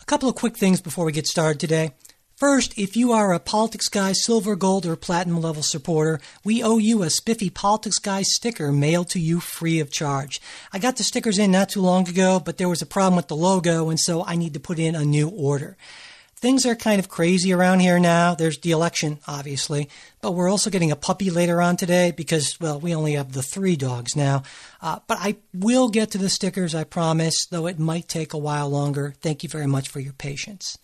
A couple of quick things before we get started today. First, if you are a Politics Guy silver, gold, or platinum level supporter, we owe you a spiffy Politics Guy sticker mailed to you free of charge. I got the stickers in not too long ago, but there was a problem with the logo, and so I need to put in a new order. Things are kind of crazy around here now. There's the election, obviously, but we're also getting a puppy later on today because, well, we only have the three dogs now. But I will get to the stickers, I promise, though it might take a while longer. Thank you very much for your patience.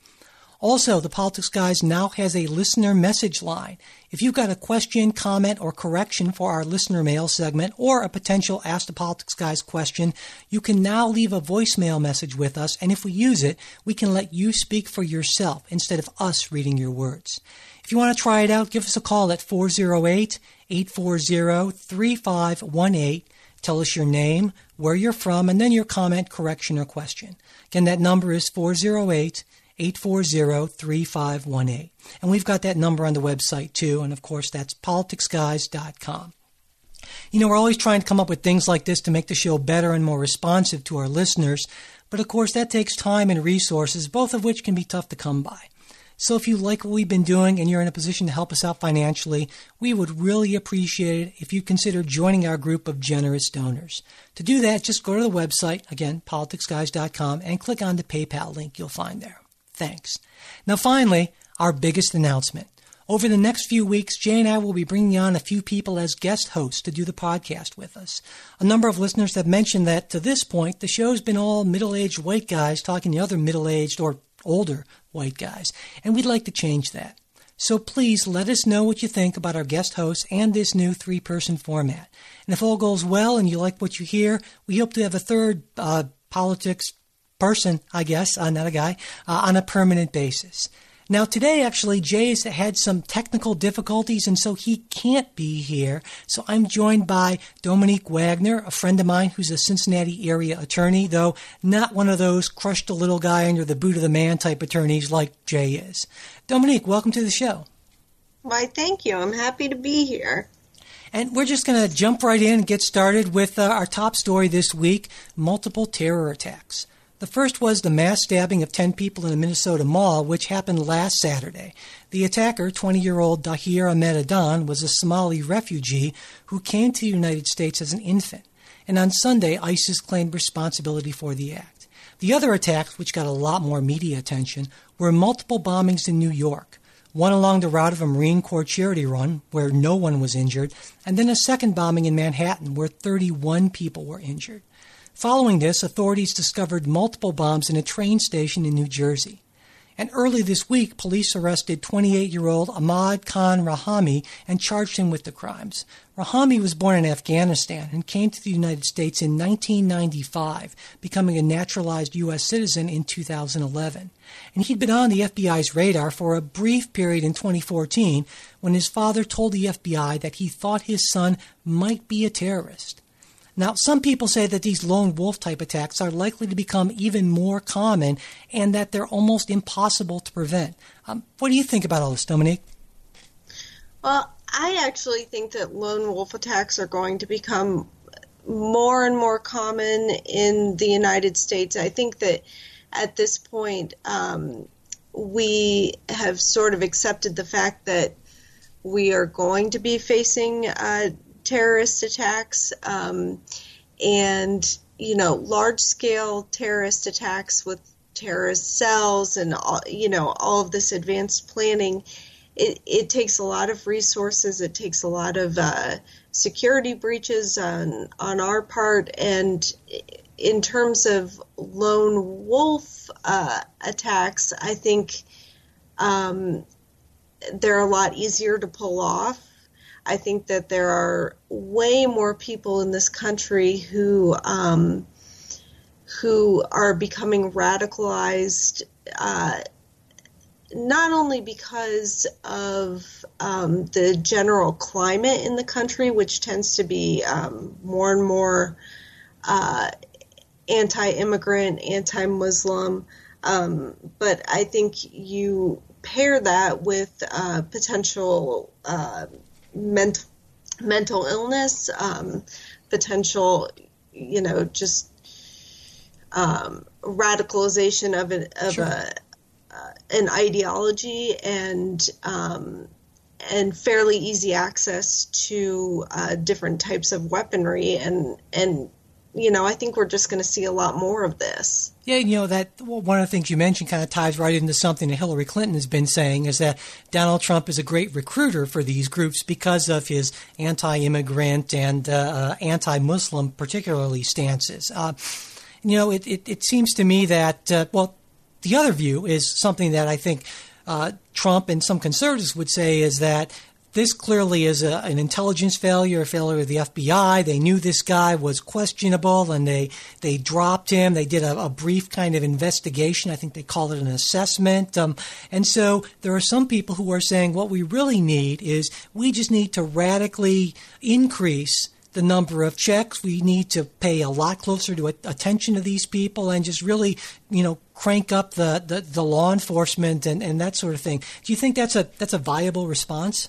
Also, The Politics Guys now has a listener message line. If you've got a question, comment, or correction for our listener mail segment or a potential Ask the Politics Guys question, you can now leave a voicemail message with us, and if we use it, we can let you speak for yourself instead of us reading your words. If you want to try it out, give us a call at 408-840-3518. Tell us your name, where you're from, and then your comment, correction, or question. Again, that number is 408-840-3518. And we've got that number on the website too, and of course that's politicsguys.com. You know, we're always trying to come up with things like this to make the show better and more responsive to our listeners, but of course that takes time and resources, both of which can be tough to come by. So if you like what we've been doing and you're in a position to help us out financially, we would really appreciate it if you consider joining our group of generous donors. To do that, just go to the website, again, politicsguys.com, and click on the PayPal link you'll find there. Thanks. Now, finally, our biggest announcement. Over the next few weeks, Jay and I will be bringing on a few people as guest hosts to do the podcast with us. A number of listeners have mentioned that, to this point, the show's been all middle-aged white guys talking to other middle-aged or older white guys, and we'd like to change that. So please let us know what you think about our guest hosts and this new three-person format. And if all goes well and you like what you hear, we hope to have a third politics person, I guess, not a guy, on a permanent basis. Now, today, actually, Jay's had some technical difficulties, and so he can't be here. So I'm joined by Dominique Wagner, a friend of mine who's a Cincinnati area attorney, though not one of those crush the little guy under the boot of the man type attorneys like Jay is. Dominique, welcome to the show. Why, thank you. I'm happy to be here. And we're just going to jump right in and get started with our top story this week, multiple terror attacks. The first was the mass stabbing of 10 people in a Minnesota mall, which happened last Saturday. The attacker, 20-year-old Dahir Ahmed Adan, was a Somali refugee who came to the United States as an infant. And on Sunday, ISIS claimed responsibility for the act. The other attacks, which got a lot more media attention, were multiple bombings in New York. One along the route of a Marine Corps charity run, where no one was injured, and then a second bombing in Manhattan, where 31 people were injured. Following this, authorities discovered multiple bombs in a train station in New Jersey. And early this week, police arrested 28-year-old Ahmad Khan Rahami and charged him with the crimes. Rahami was born in Afghanistan and came to the United States in 1995, becoming a naturalized U.S. citizen in 2011. And he'd been on the FBI's radar for a brief period in 2014 when his father told the FBI that he thought his son might be a terrorist. Now, some people say that these lone wolf-type attacks are likely to become even more common and that they're almost impossible to prevent. What do you think about all this, Dominique? Well, I actually think that lone wolf attacks are going to become more and more common in the United States. I think that at this point, we have sort of accepted the fact that we are going to be facing terrorist attacks, and, you know, large-scale terrorist attacks with terrorist cells and, all of this advanced planning. It takes a lot of resources. It takes a lot of security breaches on our part. And in terms of lone wolf attacks, I think they're a lot easier to pull off. I think that there are way more people in this country who are becoming radicalized not only because of the general climate in the country, which tends to be more and more anti-immigrant, anti-Muslim, but I think you pair that with potential mental illness, potential, you know, just radicalization of sure. An ideology and fairly easy access to different types of weaponry and you know, I think we're just going to see a lot more of this. Yeah, you know, that one of the things you mentioned kind of ties right into something that Hillary Clinton has been saying is that Donald Trump is a great recruiter for these groups because of his anti-immigrant and anti-Muslim particularly stances. You know, it seems to me that, well, the other view is something that I think Trump and some conservatives would say is that this clearly is an intelligence failure, a failure of the FBI. They knew this guy was questionable, and they dropped him. They did a brief kind of investigation. I think they called it an assessment. And so there are some people who are saying what we really need is we just need to radically increase the number of checks. We need to pay a lot closer to attention to these people and just really, you know, crank up the law enforcement and that sort of thing. Do you think that's a viable response?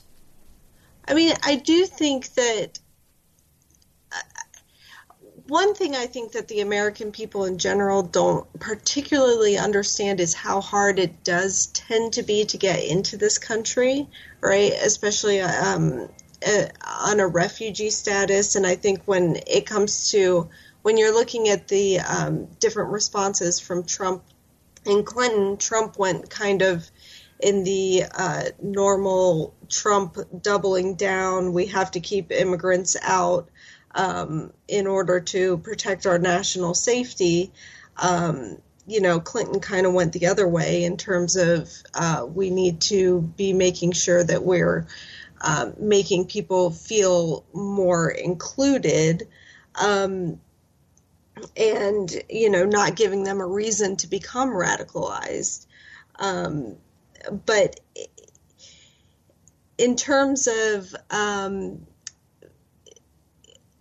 I mean, I do think that one thing I think that the American people in general don't particularly understand is how hard it does tend to be to get into this country, right? Especially on a refugee status. And I think when it comes to when you're looking at the different responses from Trump and Clinton, Trump went kind of in the normal Trump doubling down, we have to keep immigrants out in order to protect our national safety. You know, Clinton kind of went the other way in terms of we need to be making sure that we're making people feel more included and, you know, not giving them a reason to become radicalized. But in terms of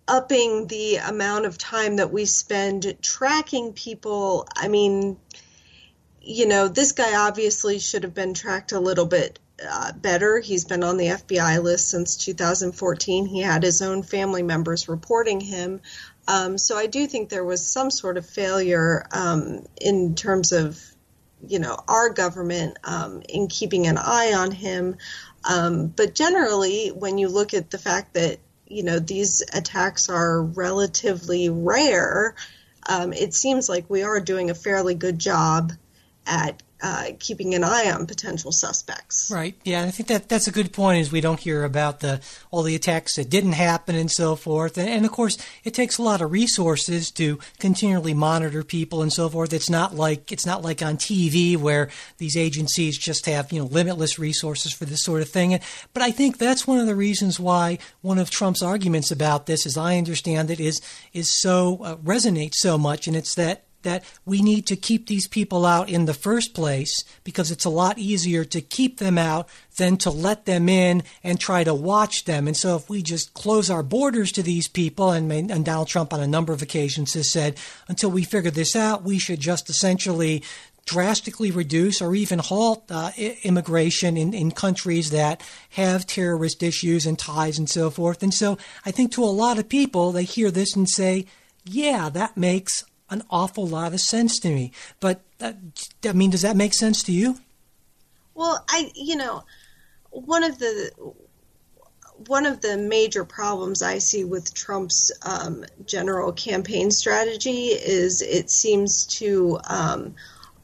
upping the amount of time that we spend tracking people, I mean, you know, this guy obviously should have been tracked a little bit better. He's been on the FBI list since 2014. He had his own family members reporting him. So I do think there was some sort of failure in terms of, you know, our government in keeping an eye on him. But generally, when you look at the fact that, you know, these attacks are relatively rare, it seems like we are doing a fairly good job at keeping an eye on potential suspects. Right. Yeah, I think that's a good point is we don't hear about all the attacks that didn't happen and so forth. And of course, it takes a lot of resources to continually monitor people and so forth. It's not like on TV where these agencies just have, you know, limitless resources for this sort of thing. But I think that's one of the reasons why one of Trump's arguments about this, as I understand it, is so resonates so much, and it's that we need to keep these people out in the first place because it's a lot easier to keep them out than to let them in and try to watch them. And so if we just close our borders to these people, and Donald Trump on a number of occasions has said, until we figure this out, we should just essentially drastically reduce or even halt immigration in countries that have terrorist issues and ties and so forth. And so I think to a lot of people, they hear this and say, yeah, that makes an awful lot of sense to me. But I mean, does that make sense to you? Well, you know, one of the major problems I see with Trump's general campaign strategy is it seems to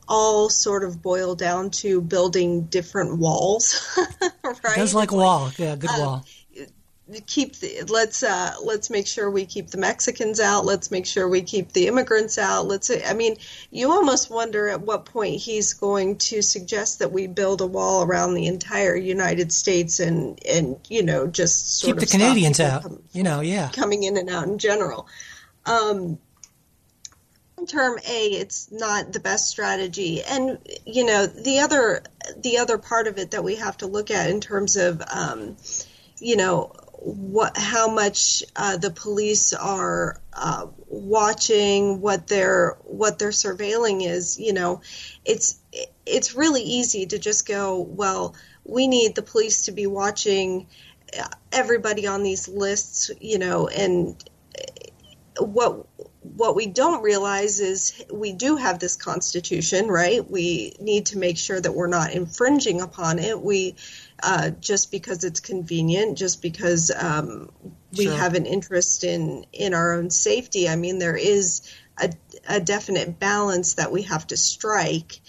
all sort of boil down to building different walls. Right? It does like a wall. Yeah, good wall. Let's make sure we keep the Mexicans out. Let's make sure we keep the immigrants out. I mean, you almost wonder at what point he's going to suggest that we build a wall around the entire United States and you know, just sort of keep the Canadians out. You know, yeah, coming in and out in general. term A, it's not the best strategy. And, you know, the other part of it that we have to look at in terms of, you know, how much the police are watching, what they're surveilling is, you know, it's really easy to just go, well, we need the police to be watching everybody on these lists, you know, and what we don't realize is we do have this Constitution, right? We need to make sure that we're not infringing upon it. We just because it's convenient, just because we have an interest in our own safety. I mean, there is a definite balance that we have to strike.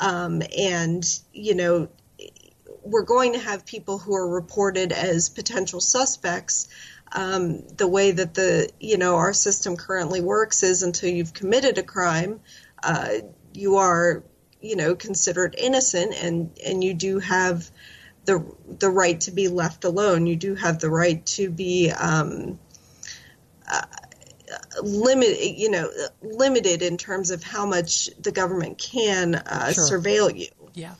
And, you know, we're going to have people who are reported as potential suspects. The way that our system currently works is until you've committed a crime, you are, you know, considered innocent, and you do have the right to be left alone. You do have the right to be limited in terms of how much the government can surveil you. Yeah.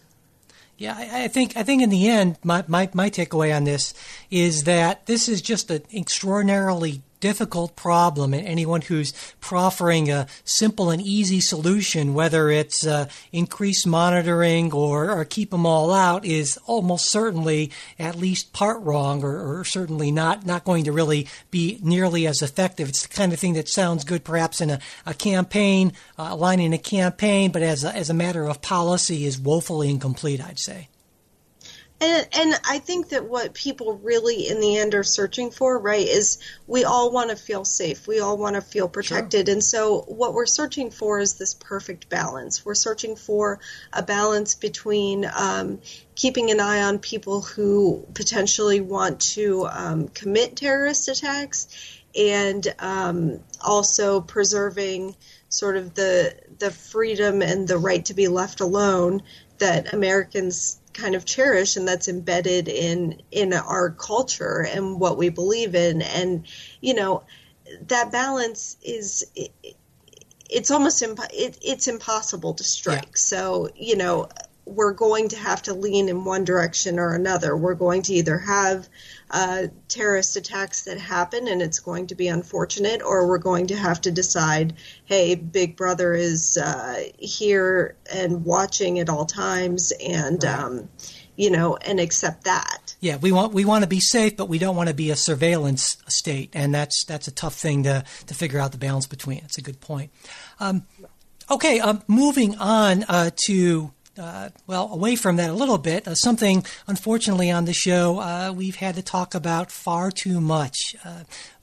Yeah, I think in the end, my takeaway on this is that this is just an extraordinarily difficult problem, and anyone who's proffering a simple and easy solution, whether it's increased monitoring or keep them all out, is almost certainly at least part wrong, or certainly not going to really be nearly as effective. It's the kind of thing that sounds good perhaps in a campaign, aligning a campaign, but as a matter of policy is woefully incomplete, I'd say. And I think that what people really in the end are searching for, right, is we all want to feel safe. We all want to feel protected. Sure. And so what we're searching for is this perfect balance. We're searching for a balance between keeping an eye on people who potentially want to commit terrorist attacks and also preserving sort of the freedom and the right to be left alone that Americans kind of cherish, and that's embedded in our culture and what we believe in. And, you know, that balance is, it's impossible to strike. Yeah. So, you know, we're going to have to lean in one direction or another. We're going to either have terrorist attacks that happen, and it's going to be unfortunate, or we're going to have to decide, hey, Big Brother is here and watching at all times, and right. You know, and accept that. Yeah, we want to be safe, but we don't want to be a surveillance state, and that's a tough thing to figure out the balance between. It's a good point. Moving on to. Away from that a little bit, something, unfortunately, on the show we've had to talk about far too much.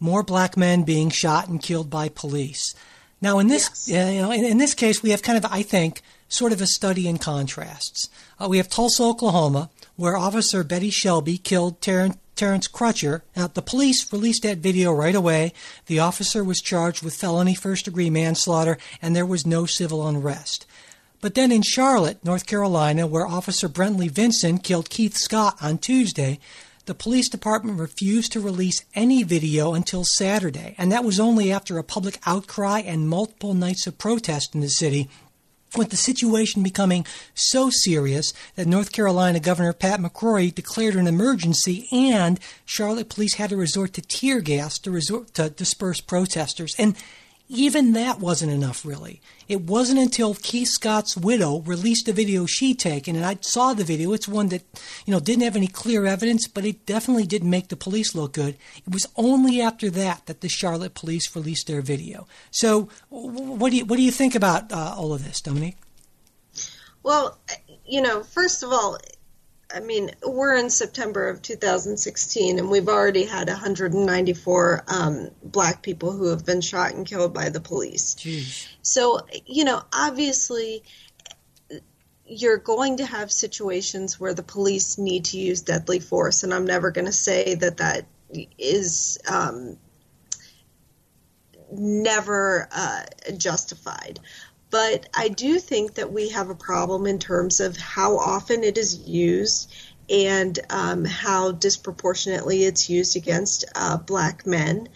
More black men being shot and killed by police. Now, in this, in this case, we have kind of, I think, sort of a study in contrasts. We have Tulsa, Oklahoma, where Officer Betty Shelby killed Terrence Crutcher. Now, the police released that video right away. The officer was charged with felony first-degree manslaughter, and there was no civil unrest. But then in Charlotte, North Carolina, where Officer Brentley Vinson killed Keith Scott on Tuesday, the police department refused to release any video until Saturday, and that was only after a public outcry and multiple nights of protest in the city, with the situation becoming so serious that North Carolina Governor Pat McCrory declared an emergency, and Charlotte police had to resort to tear gas to disperse protesters. And even that wasn't enough, really. It wasn't until Keith Scott's widow released a video she'd taken, and I saw the video. It's one that, you know, didn't have any clear evidence, but it definitely didn't make the police look good. It was only after that the Charlotte police released their video. So what do you think about all of this, Dominique? Well, you know, first of all, I mean, we're in September of 2016, and we've already had 194 black people who have been shot and killed by the police. Jeez. So, you know, obviously you're going to have situations where the police need to use deadly force, and I'm never going to say that is never justified. But I do think that we have a problem in terms of how often it is used and how disproportionately it's used against black men.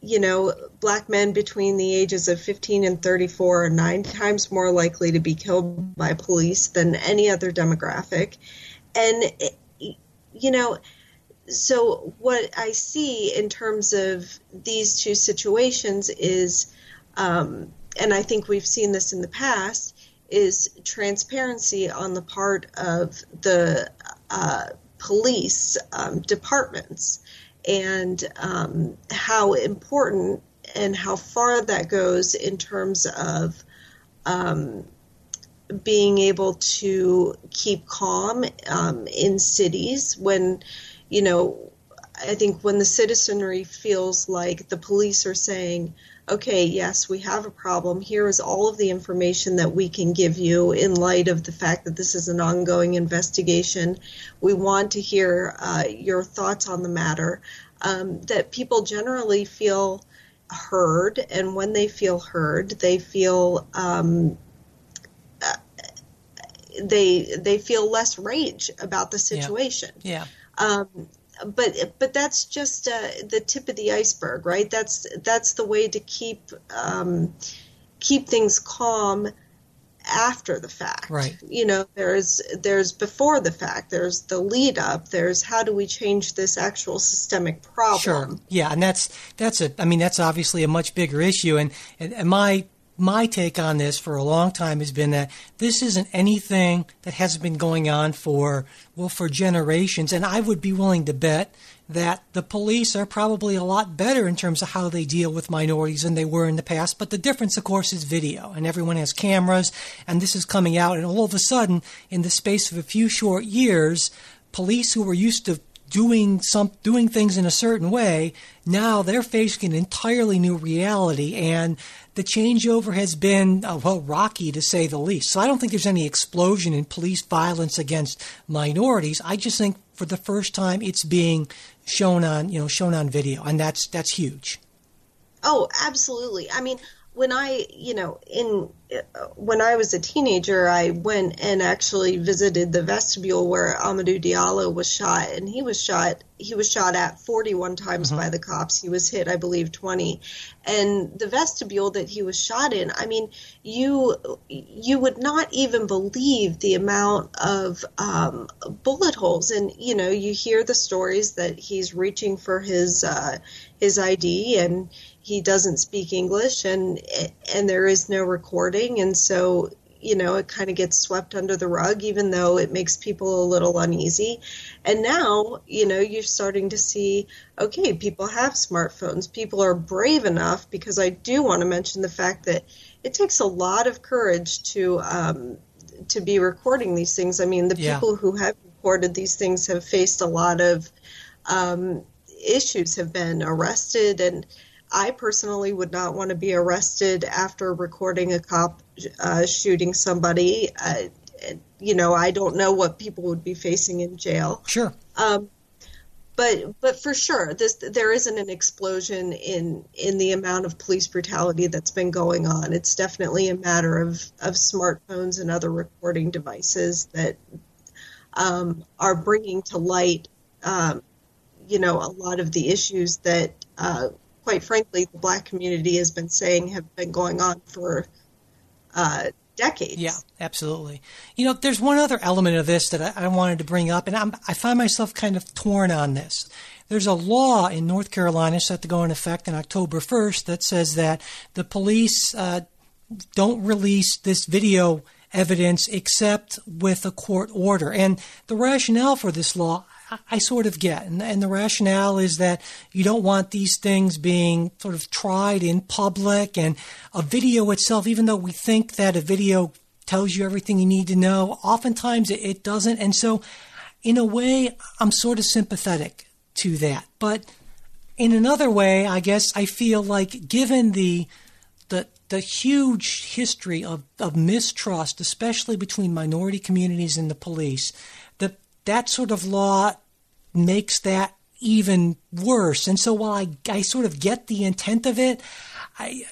you know, black men between the ages of 15 and 34 are 9 times more likely to be killed by police than any other demographic. And, you know, so what I see in terms of these two situations is, and I think we've seen this in the past, is transparency on the part of the police departments, and how important and how far that goes in terms of being able to keep calm in cities when, you know, I think when the citizenry feels like the police are saying, okay, yes, we have a problem. Here is all of the information that we can give you in light of the fact that this is an ongoing investigation. We want to hear your thoughts on the matter. That people generally feel heard, and when they feel heard, they feel they feel less rage about the situation. Yeah. But that's just the tip of the iceberg, right? That's the way to keep things calm after the fact. Right. You know, there's before the fact, there's the lead up, there's how do we change this actual systemic problem? Sure. Yeah, and that's obviously a much bigger issue. And my take on this for a long time has been that this isn't anything that hasn't been going on for generations. And I would be willing to bet that the police are probably a lot better in terms of how they deal with minorities than they were in the past. But the difference, of course, is video, and everyone has cameras, and this is coming out. And all of a sudden, in the space of a few short years, police who were used to doing things in a certain way, now they're facing an entirely new reality, and the changeover has been, rocky to say the least. So I don't think there's any explosion in police violence against minorities. I just think for the first time it's being shown on video, and that's huge. Oh, absolutely. I mean, when I was a teenager, I went and actually visited the vestibule where Amadou Diallo was shot, and he was shot at 41 times by the cops. He was hit, I believe, 20, and the vestibule that he was shot in, I mean, you would not even believe the amount of bullet holes. And you know, you hear the stories that he's reaching for his ID, and he doesn't speak English, and there is no recording. And so, you know, it kind of gets swept under the rug, even though it makes people a little uneasy. And now, you know, you're starting to see, okay, people have smartphones. People are brave enough, because I do want to mention the fact that it takes a lot of courage to be recording these things. I mean, the people who have recorded these things have faced a lot of issues, have been arrested, and I personally would not want to be arrested after recording a cop shooting somebody. You know, I don't know what people would be facing in jail. Sure. But for sure, there isn't an explosion in the amount of police brutality that's been going on. It's definitely a matter of smartphones and other recording devices that are bringing to light, you know, a lot of the issues that quite frankly, the black community has been saying have been going on for decades. Yeah, absolutely. You know, there's one other element of this that I wanted to bring up, and I find myself kind of torn on this. There's a law in North Carolina set to go into effect on October 1st that says that the police don't release this video evidence except with a court order. And the rationale for this law, I sort of get. And the rationale is that you don't want these things being sort of tried in public, and a video itself, even though we think that a video tells you everything you need to know, oftentimes it doesn't. And so in a way, I'm sort of sympathetic to that. But in another way, I guess I feel like, given the huge history of mistrust, especially between minority communities and the police, that sort of law makes that even worse. And so while I sort of get the intent of it, I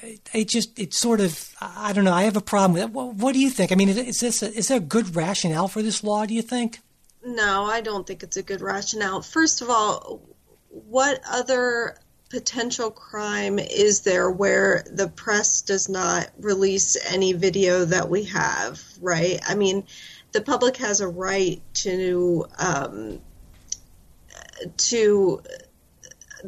don't know. I have a problem with it. What do you think? I mean, is there a good rationale for this law, do you think? No, I don't think it's a good rationale. First of all, what other potential crime is there where the press does not release any video that we have, right? I mean, the public has a right to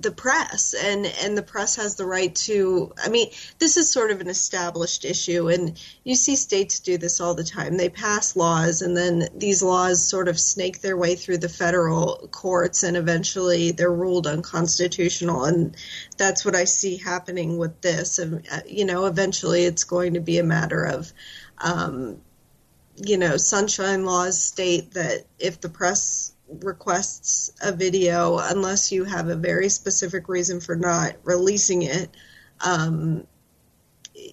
the press, and the press has the right to, I mean, this is sort of an established issue, and you see states do this all the time. They pass laws, and then these laws sort of snake their way through the federal courts, and eventually they're ruled unconstitutional, and that's what I see happening with this. And, you know, eventually it's going to be a matter of, you know, sunshine laws state that if the press requests a video, unless you have a very specific reason for not releasing it,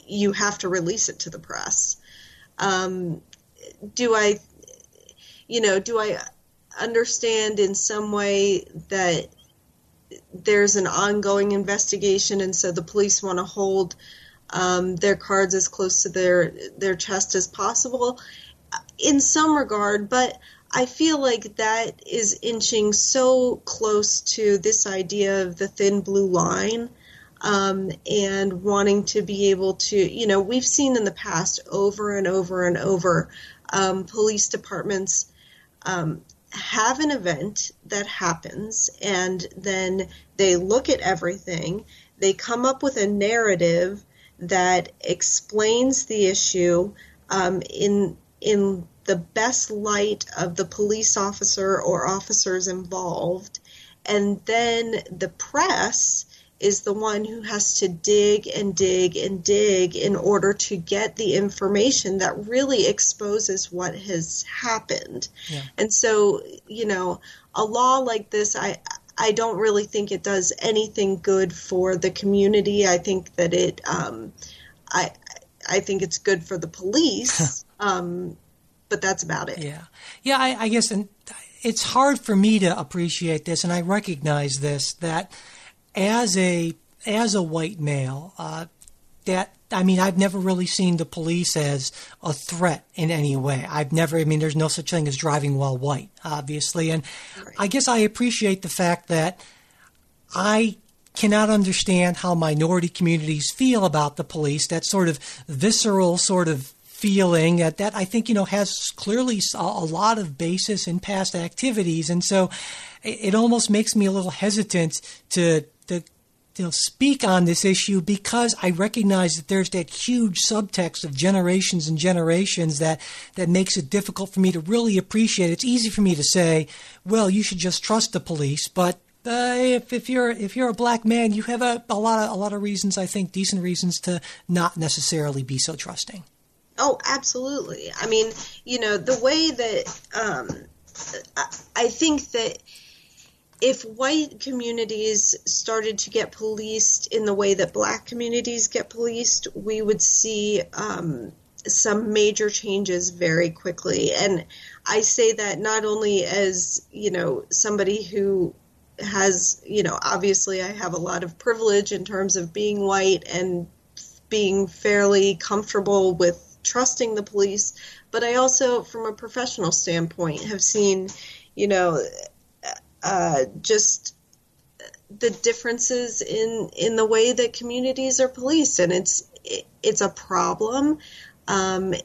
you have to release it to the press. Do I understand in some way that there's an ongoing investigation, and so the police want to hold their cards as close to their chest as possible in some regard, but I feel like that is inching so close to this idea of the thin blue line, and wanting to be able to, you know, we've seen in the past over and over and over, police departments have an event that happens, and then they look at everything, they come up with a narrative that explains the issue in the best light of the police officer or officers involved, and then the press is the one who has to dig and dig and dig in order to get the information that really exposes what has happened. Yeah. And so, you know, a law like this, I don't really think it does anything good for the community. I think that it, I think it's good for the police, but that's about it. Yeah. I guess, and it's hard for me to appreciate this, and I recognize this, that as a white male, I've never really seen the police as a threat in any way. There's no such thing as driving while white, obviously, and right. I guess I appreciate the fact that I cannot understand how minority communities feel about the police. That sort of visceral sort of feeling that I think, you know, has clearly a lot of basis in past activities. And so it almost makes me a little hesitant to speak on this issue, because I recognize that there's that huge subtext of generations and generations that makes it difficult for me to really appreciate. It's easy for me to say, well, you should just trust the police, but if you're a black man, you have a lot of reasons, I think decent reasons, to not necessarily be so trusting. Oh, absolutely. I mean, you know, the way that I think that if white communities started to get policed in the way that black communities get policed, we would see some major changes very quickly. And I say that not only as, you know, somebody who has, you know, obviously I have a lot of privilege in terms of being white and being fairly comfortable with trusting the police, but I also, from a professional standpoint, have seen, you know, just the differences in the way that communities are policed, and it's a problem. And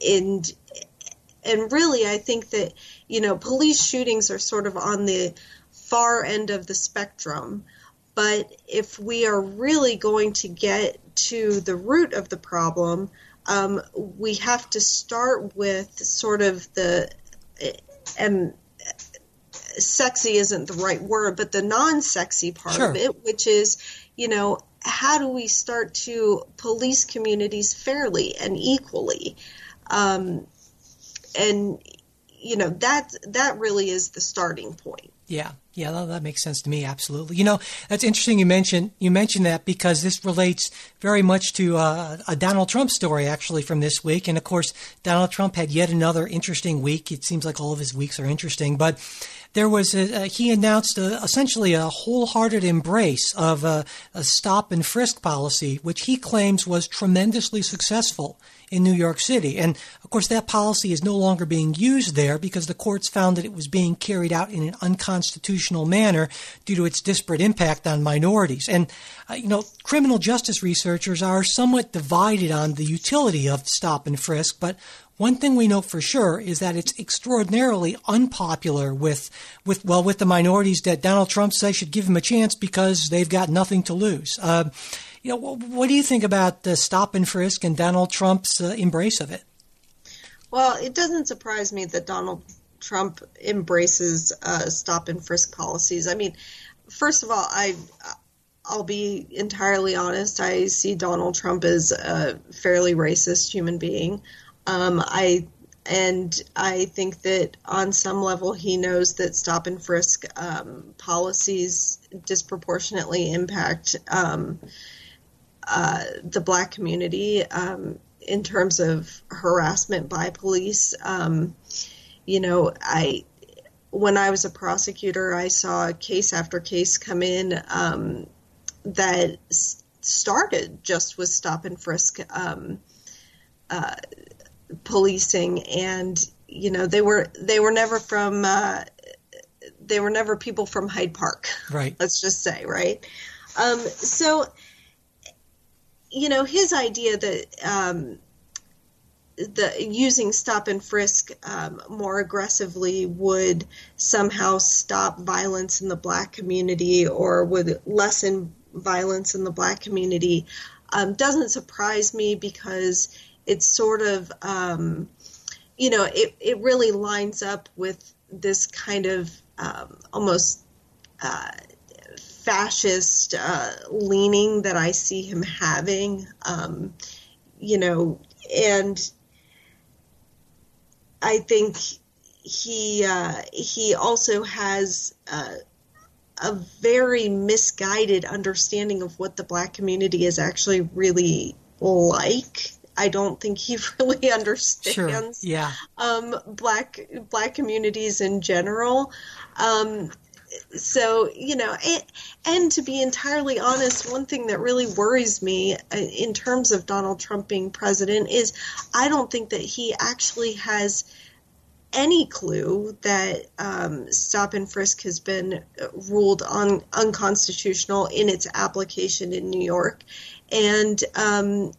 really, I think that, you know, police shootings are sort of on the far end of the spectrum. But if we are really going to get to the root of the problem, we have to start with sort of the, and sexy isn't the right word, but the non-sexy part of it, which is, you know, how do we start to police communities fairly and equally? And, you know, that really is the starting point. Yeah, that makes sense to me. Absolutely. You know, that's interesting. You mentioned that, because this relates very much to a Donald Trump story, actually, from this week. And of course, Donald Trump had yet another interesting week. It seems like all of his weeks are interesting, but there was he announced essentially a wholehearted embrace of a stop and frisk policy, which he claims was tremendously successful in New York City. And of course, that policy is no longer being used there because the courts found that it was being carried out in an unconstitutional constitutional manner due to its disparate impact on minorities. And, criminal justice researchers are somewhat divided on the utility of stop and frisk, but one thing we know for sure is that it's extraordinarily unpopular with the minorities that Donald Trump says should give him a chance because they've got nothing to lose. What do you think about the stop and frisk and Donald Trump's embrace of it? Well, it doesn't surprise me that Donald Trump embraces stop and frisk policies. I mean, first of all, I'll be entirely honest. I see Donald Trump as a fairly racist human being. I think that on some level he knows that stop and frisk policies disproportionately impact the Black community in terms of harassment by police. When I was a prosecutor, I saw case after case come in that started just with stop and frisk policing, and they were never from they were never people from Hyde Park, right? Let's just say, right? His idea that the using stop and frisk more aggressively would somehow stop violence in the Black community or would lessen violence in the Black community doesn't surprise me, because it's sort of, it really lines up with this kind of almost fascist leaning that I see him having, and I think he also has a very misguided understanding of what the Black community is actually really like. I don't think he really understands sure. yeah. Black communities in general. And to be entirely honest, one thing that really worries me in terms of Donald Trump being president is I don't think that he actually has any clue that stop and frisk has been ruled unconstitutional in its application in New York. And I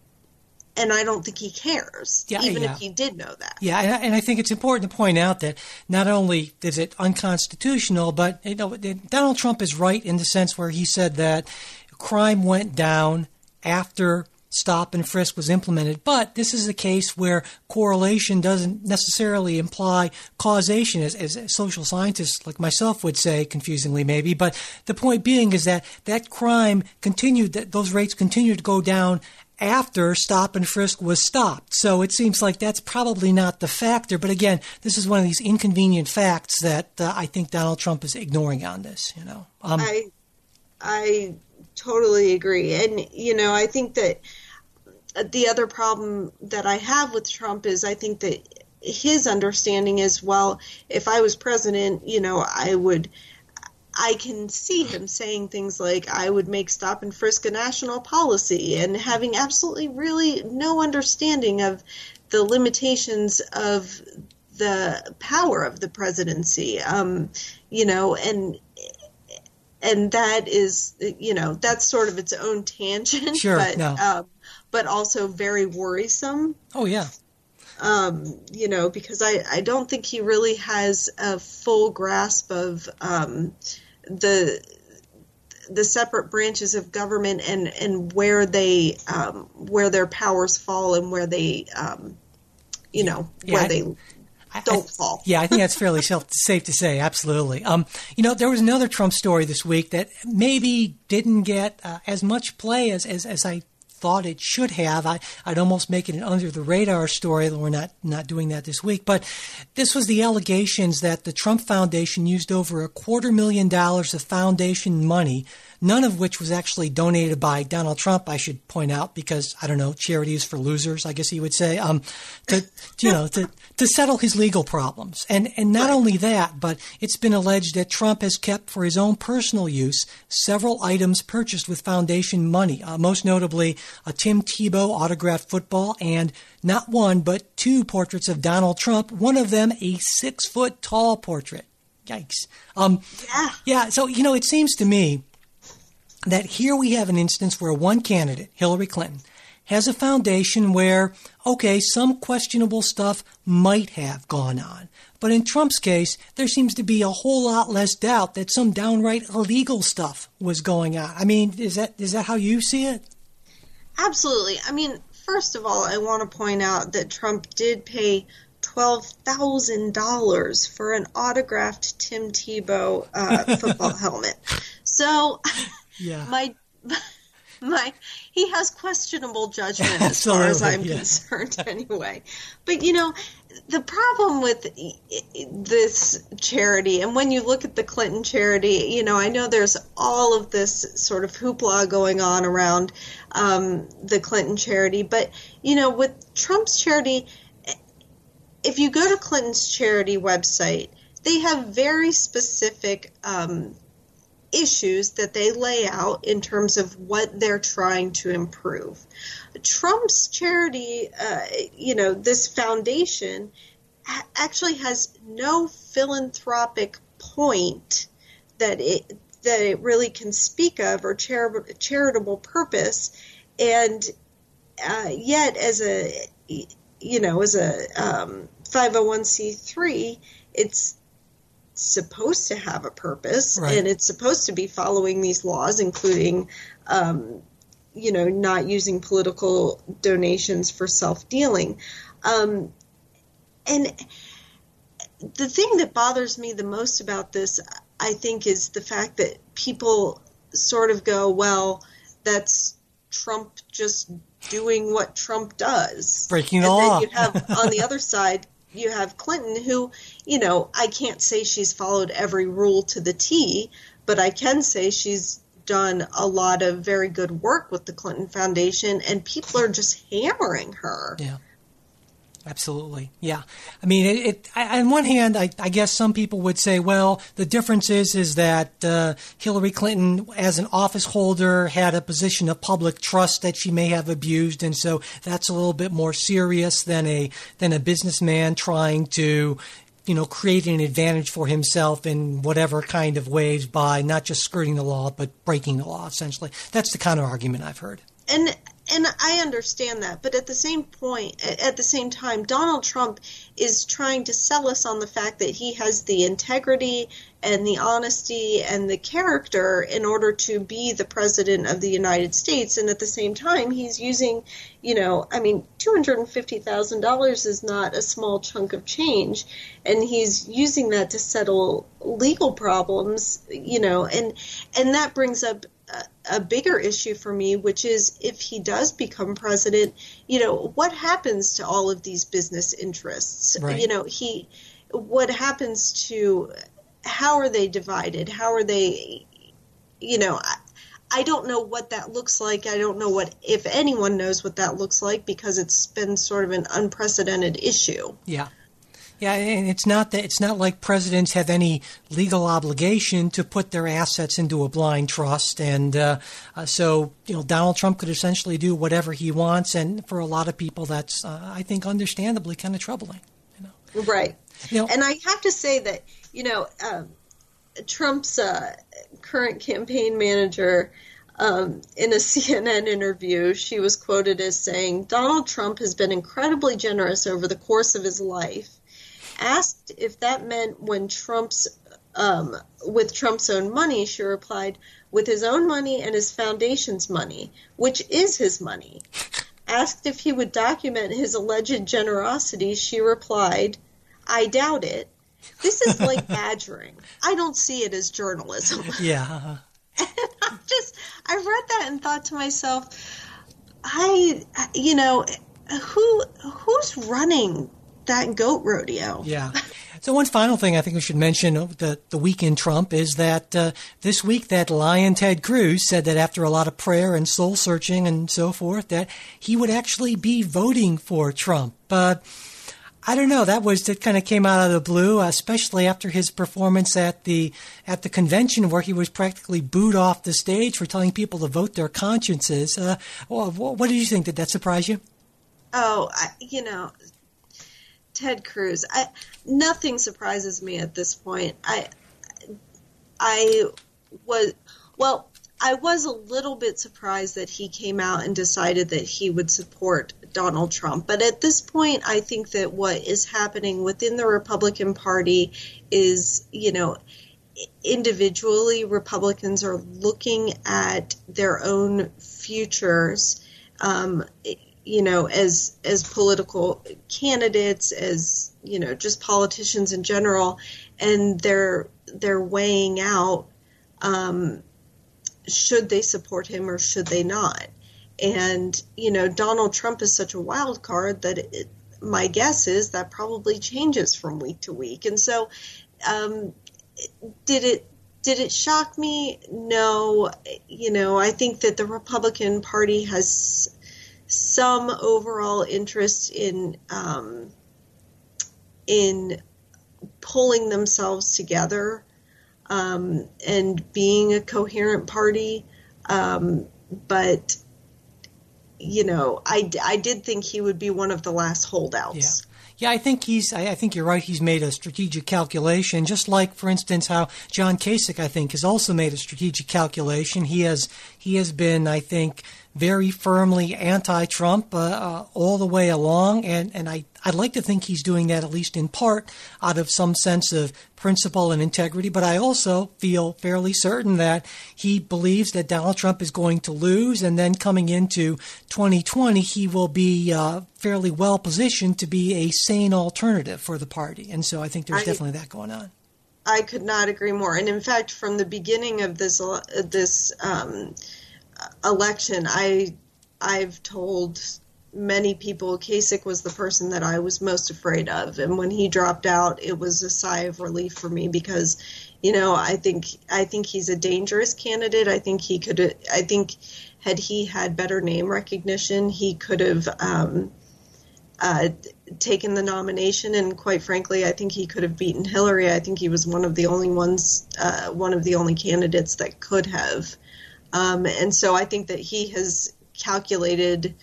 don't think he cares, even if he did know that. Yeah, and I think it's important to point out that not only is it unconstitutional, but Donald Trump is right in the sense where he said that crime went down after stop and frisk was implemented. But this is a case where correlation doesn't necessarily imply causation, as social scientists like myself would say, confusingly maybe. But the point being is that crime continued, that those rates continued to go down after stop and frisk was stopped. So it seems like that's probably not the factor. But again, this is one of these inconvenient facts that I think Donald Trump is ignoring on this, I totally agree. And, I think that the other problem that I have with Trump is I think that his understanding is, well, if I was president, I can see him saying things like, I would make stop and frisk a national policy, and having absolutely really no understanding of the limitations of the power of the presidency, and that is, that's sort of its own tangent, sure, but also very worrisome. Oh, yeah. Because I don't think he really has a full grasp of the separate branches of government and where they where their powers fall and where they don't fall. Yeah, I think that's fairly safe to say. Absolutely. There was another Trump story this week that maybe didn't get as much play as I thought it should have. I'd almost make it an under-the-radar story. We're not doing that this week. But this was the allegations that the Trump Foundation used over $250,000 of foundation money, none of which was actually donated by Donald Trump, I should point out, because, I don't know, charities for losers, I guess he would say, to settle his legal problems. And not only that, but it's been alleged that Trump has kept for his own personal use several items purchased with foundation money, most notably a Tim Tebow autographed football and not one but two portraits of Donald Trump, one of them a 6-foot-tall portrait. Yikes. Yeah. So, you know, it seems to me that here we have an instance where one candidate, Hillary Clinton, has a foundation where, okay, some questionable stuff might have gone on. But in Trump's case, there seems to be a whole lot less doubt that some downright illegal stuff was going on. I mean, is that how you see it? Absolutely. I mean, first of all, I want to point out that Trump did pay $12,000 for an autographed Tim Tebow football helmet. So, yeah. He has questionable judgment as far as I'm concerned anyway. But, you know, the problem with this charity, and when you look at the Clinton charity, you know, I know there's all of this sort of hoopla going on around the Clinton charity. But, you know, with Trump's charity, if you go to Clinton's charity website, they have very specific issues that they lay out in terms of what they're trying to improve. Trump's charity, you know, this foundation actually has no philanthropic point that it really can speak of, or charitable purpose, and yet as a, you know, as a 501c3, it's supposed to have a purpose, right, and it's supposed to be following these laws, including, you know, not using political donations for self-dealing. And the thing that bothers me the most about this, I think, is the fact that people sort of go, well, that's Trump just doing what Trump does. Breaking the law. And then you have, on the other side, you have Clinton, who, you know, I can't say she's followed every rule to the T, but I can say she's done a lot of very good work with the Clinton Foundation, and people are just hammering her. Yeah, absolutely. Yeah. I mean, on one hand, I guess some people would say, well, the difference is that Hillary Clinton, as an office holder, had a position of public trust that she may have abused. And so that's a little bit more serious than a businessman trying to, you know, create an advantage for himself in whatever kind of ways by not just skirting the law, but breaking the law, essentially. That's the counter argument I've heard. And I understand that, but at the same time, Donald Trump is trying to sell us on the fact that he has the integrity and the honesty and the character in order to be the president of the United States. And at the same time, he's using, you know, I mean, $250,000 is not a small chunk of change. And he's using that to settle legal problems, you know, and that brings up a bigger issue for me, which is if he does become president, you know, what happens to all of these business interests? Right. You know, what happens to, how are they divided? How are they, you know, I don't know what that looks like. I don't know if anyone knows what that looks like, because it's been sort of an unprecedented issue. Yeah. Yeah, and it's not like presidents have any legal obligation to put their assets into a blind trust, and so, you know, Donald Trump could essentially do whatever he wants, and for a lot of people, that's I think understandably kind of troubling. You know? Right. You know, and I have to say that, you know, Trump's current campaign manager, in a CNN interview, she was quoted as saying, "Donald Trump has been incredibly generous over the course of his life." Asked if that meant with Trump's own money, she replied, "With his own money and his foundation's money, which is his money." Asked if he would document his alleged generosity, she replied, "I doubt it." This is like badgering. I don't see it as journalism. Yeah. And I read that and thought to myself, you know, who's running that goat rodeo? Yeah. So one final thing I think we should mention the week in Trump is that this week that lion Ted Cruz said that after a lot of prayer and soul searching and so forth, that he would actually be voting for Trump. I don't know. That kind of came out of the blue, especially after his performance at the convention, where he was practically booed off the stage for telling people to vote their consciences. What did you think? Did that surprise you? Oh, you know, Ted Cruz. Nothing surprises me at this point. I was a little bit surprised that he came out and decided that he would support Donald Trump. But at this point, I think that what is happening within the Republican Party is, you know, individually Republicans are looking at their own futures, you know, as political candidates, as, you know, just politicians in general, and they're weighing out, should they support him or should they not? And, you know, Donald Trump is such a wild card that my guess is that probably changes from week to week. And so did it shock me? No. You know, I think that the Republican Party has some overall interest in pulling themselves together and being a coherent party. But, you know, I did think he would be one of the last holdouts. Yeah, I think I think you're right. He's made a strategic calculation, just like, for instance, how John Kasich, I think, has also made a strategic calculation. He has been, I think, very firmly anti-Trump all the way along, and I'd like to think he's doing that at least in part out of some sense of principle and integrity, but I also feel fairly certain that he believes that Donald Trump is going to lose, and then coming into 2020, he will be fairly well positioned to be a sane alternative for the party, and so I think there's definitely that going on. I could not agree more, and in fact, from the beginning of this election, I've told many people Kasich was the person that I was most afraid of, and when he dropped out, it was a sigh of relief for me because, you know, I think he's a dangerous candidate. I think had he had better name recognition, he could have taken the nomination, and quite frankly, I think he could have beaten Hillary. I think he was one of the only candidates that could have. And so I think that he has calculated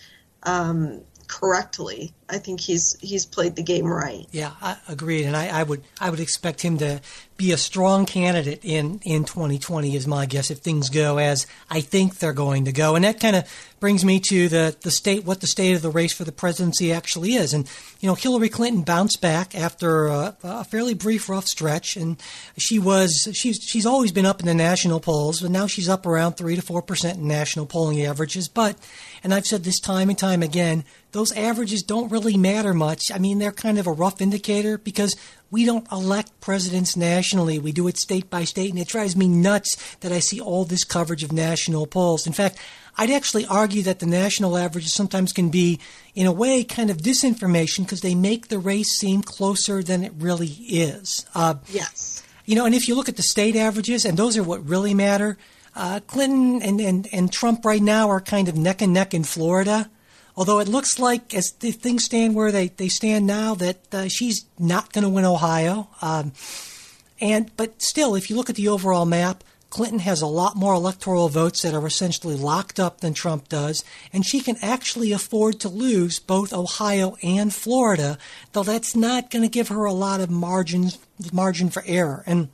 correctly. I think he's played the game right. Yeah, I agreed, and I would expect him to be a strong candidate in 2020 is my guess if things go as I think they're going to go. And that kind of brings me to the state of the race for the presidency actually is. And, you know, Hillary Clinton bounced back after a fairly brief, rough stretch. And she's always been up in the national polls, but now she's up around 3 to 4% in national polling averages. But, and I've said this time and time again, those averages don't really matter much. I mean, they're kind of a rough indicator because we don't elect presidents nationally. We do it state by state, and it drives me nuts that I see all this coverage of national polls. In fact, I'd actually argue that the national averages sometimes can be, in a way, kind of disinformation because they make the race seem closer than it really is. Yes. You know, and if you look at the state averages, and those are what really matter, Clinton and Trump right now are kind of neck and neck in Florida. Although it looks like, as things stand where they stand now, that she's not going to win Ohio. But still, if you look at the overall map, Clinton has a lot more electoral votes that are essentially locked up than Trump does, and she can actually afford to lose both Ohio and Florida, though that's not going to give her a lot of margin for error. And,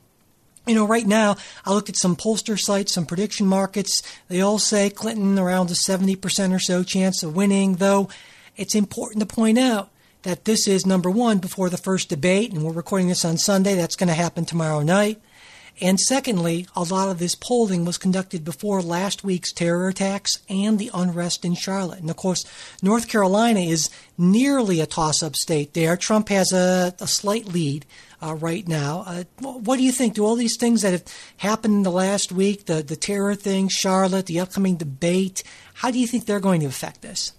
you know, right now, I looked at some pollster sites, some prediction markets. They all say Clinton around a 70% or so chance of winning, though it's important to point out that this is, number one, before the first debate, and we're recording this on Sunday. That's going to happen tomorrow night. And secondly, a lot of this polling was conducted before last week's terror attacks and the unrest in Charlotte. And, of course, North Carolina is nearly a toss-up state there. Trump has a slight lead. Right now. What do you think? Do all these things that have happened in the last week, the terror thing, Charlotte, the upcoming debate, how do you think they're going to affect this?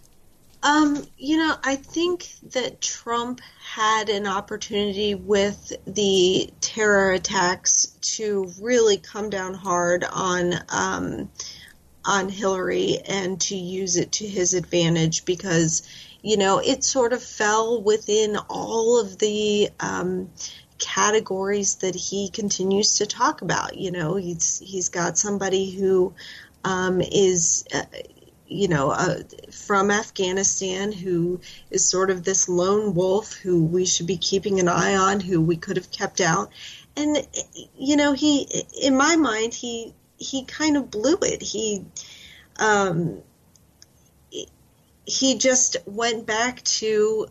You know, I think that Trump had an opportunity with the terror attacks to really come down hard on Hillary and to use it to his advantage because, you know, it sort of fell within all of the categories that he continues to talk about. You know, he's got somebody who is from Afghanistan, who is sort of this lone wolf who we should be keeping an eye on, who we could have kept out. And, he, in my mind, he kind of blew it. He just went back to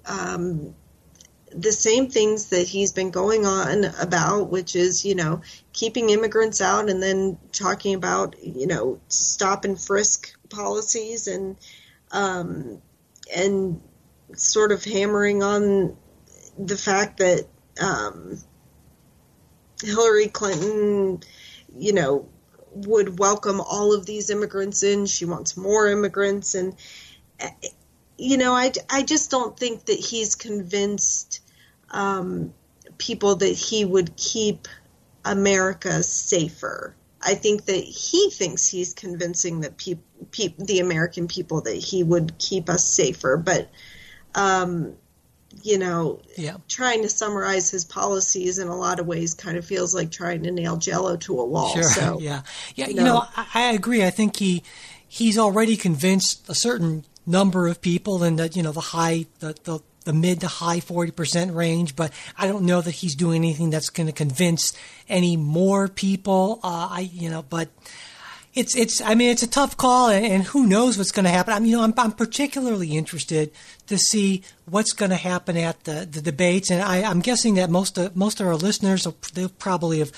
the same things that he's been going on about, which is, keeping immigrants out and then talking about, stop and frisk policies and sort of hammering on the fact that Hillary Clinton, would welcome all of these immigrants in. She wants more immigrants. And I just don't think that he's convinced people that he would keep America safer. I think that he thinks he's convincing the American people that he would keep us safer. But, trying to summarize his policies in a lot of ways kind of feels like trying to nail Jell-O to a wall. Sure. So, yeah. I agree. I think he's already convinced a certain number of people in the the mid to high 40% range, but I don't know that he's doing anything that's going to convince any more people. But it's a tough call, and who knows what's going to happen. I'm particularly interested to see what's going to happen at the debates, and I'm guessing that most of our listeners they'll probably have.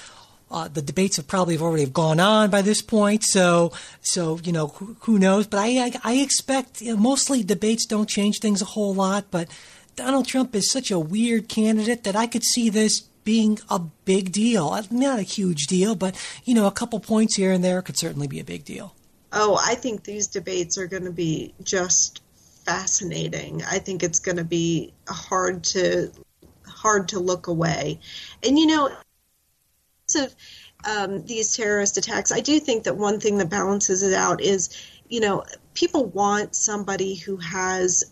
The debates have probably already gone on by this point, so who knows? But I expect mostly debates don't change things a whole lot. But Donald Trump is such a weird candidate that I could see this being a big deal. Not a huge deal, but a couple points here and there could certainly be a big deal. Oh, I think these debates are going to be just fascinating. I think it's going to be hard to look away, and of these terrorist attacks, I do think that one thing that balances it out is, people want somebody who has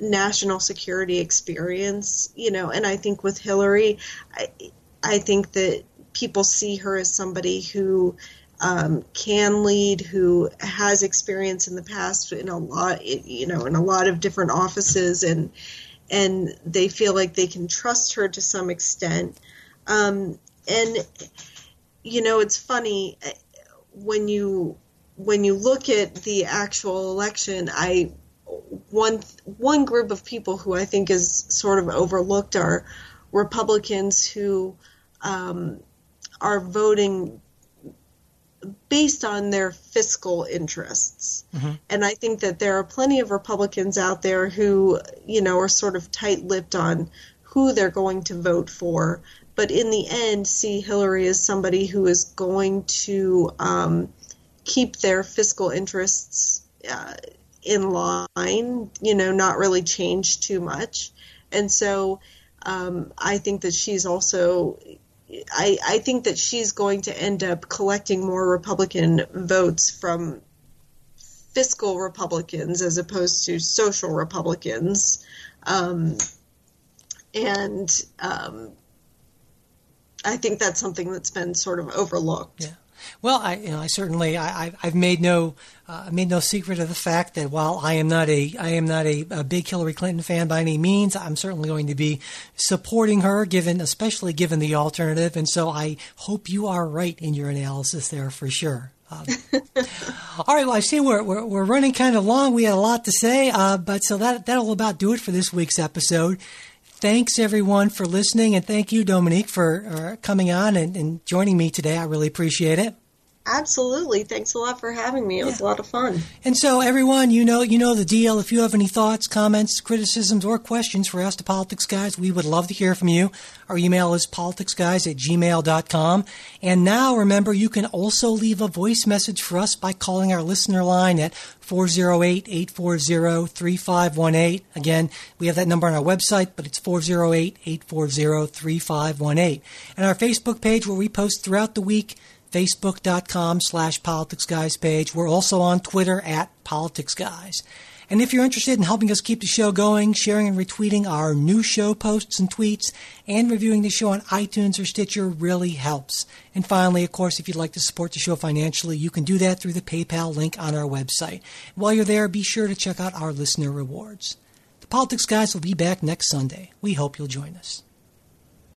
national security experience, and I think with Hillary, I think that people see her as somebody who can lead, who has experience in the past in a lot of different offices, and they feel like they can trust her to some extent. And, it's funny when you look at the actual election, one group of people who I think is sort of overlooked are Republicans who are voting based on their fiscal interests. Mm-hmm. And I think that there are plenty of Republicans out there who, are sort of tight-lipped on who they're going to vote for, but in the end, see Hillary as somebody who is going to keep their fiscal interests in line, not really change too much. And so I think that she's also – I think that she's going to end up collecting more Republican votes from fiscal Republicans as opposed to social Republicans. I think that's something that's been sort of overlooked. Yeah. Well, I've made no secret of the fact that while I am not a big Hillary Clinton fan by any means, I'm certainly going to be supporting her, especially given the alternative. And so I hope you are right in your analysis there for sure. All right. Well, I see we're running kind of long. We had a lot to say, but so that'll about do it for this week's episode. Thanks, everyone, for listening, and thank you, Dominique, for coming on and joining me today. I really appreciate it. Absolutely. Thanks a lot for having me. It was a lot of fun. And so, everyone, you know the deal. If you have any thoughts, comments, criticisms, or questions for us, the Politics Guys, we would love to hear from you. Our email is politicsguys@gmail.com. And now, remember, you can also leave a voice message for us by calling our listener line at 408-840-3518. Again, we have that number on our website, but it's 408-840-3518. And our Facebook page, where we post throughout the week, Facebook.com/politicsguys page. We're also on Twitter at Politics Guys. And if you're interested in helping us keep the show going, sharing and retweeting our new show posts and tweets, and reviewing the show on iTunes or Stitcher really helps. And finally, of course, if you'd like to support the show financially, you can do that through the PayPal link on our website. While you're there, be sure to check out our listener rewards. The Politics Guys will be back next Sunday. We hope you'll join us.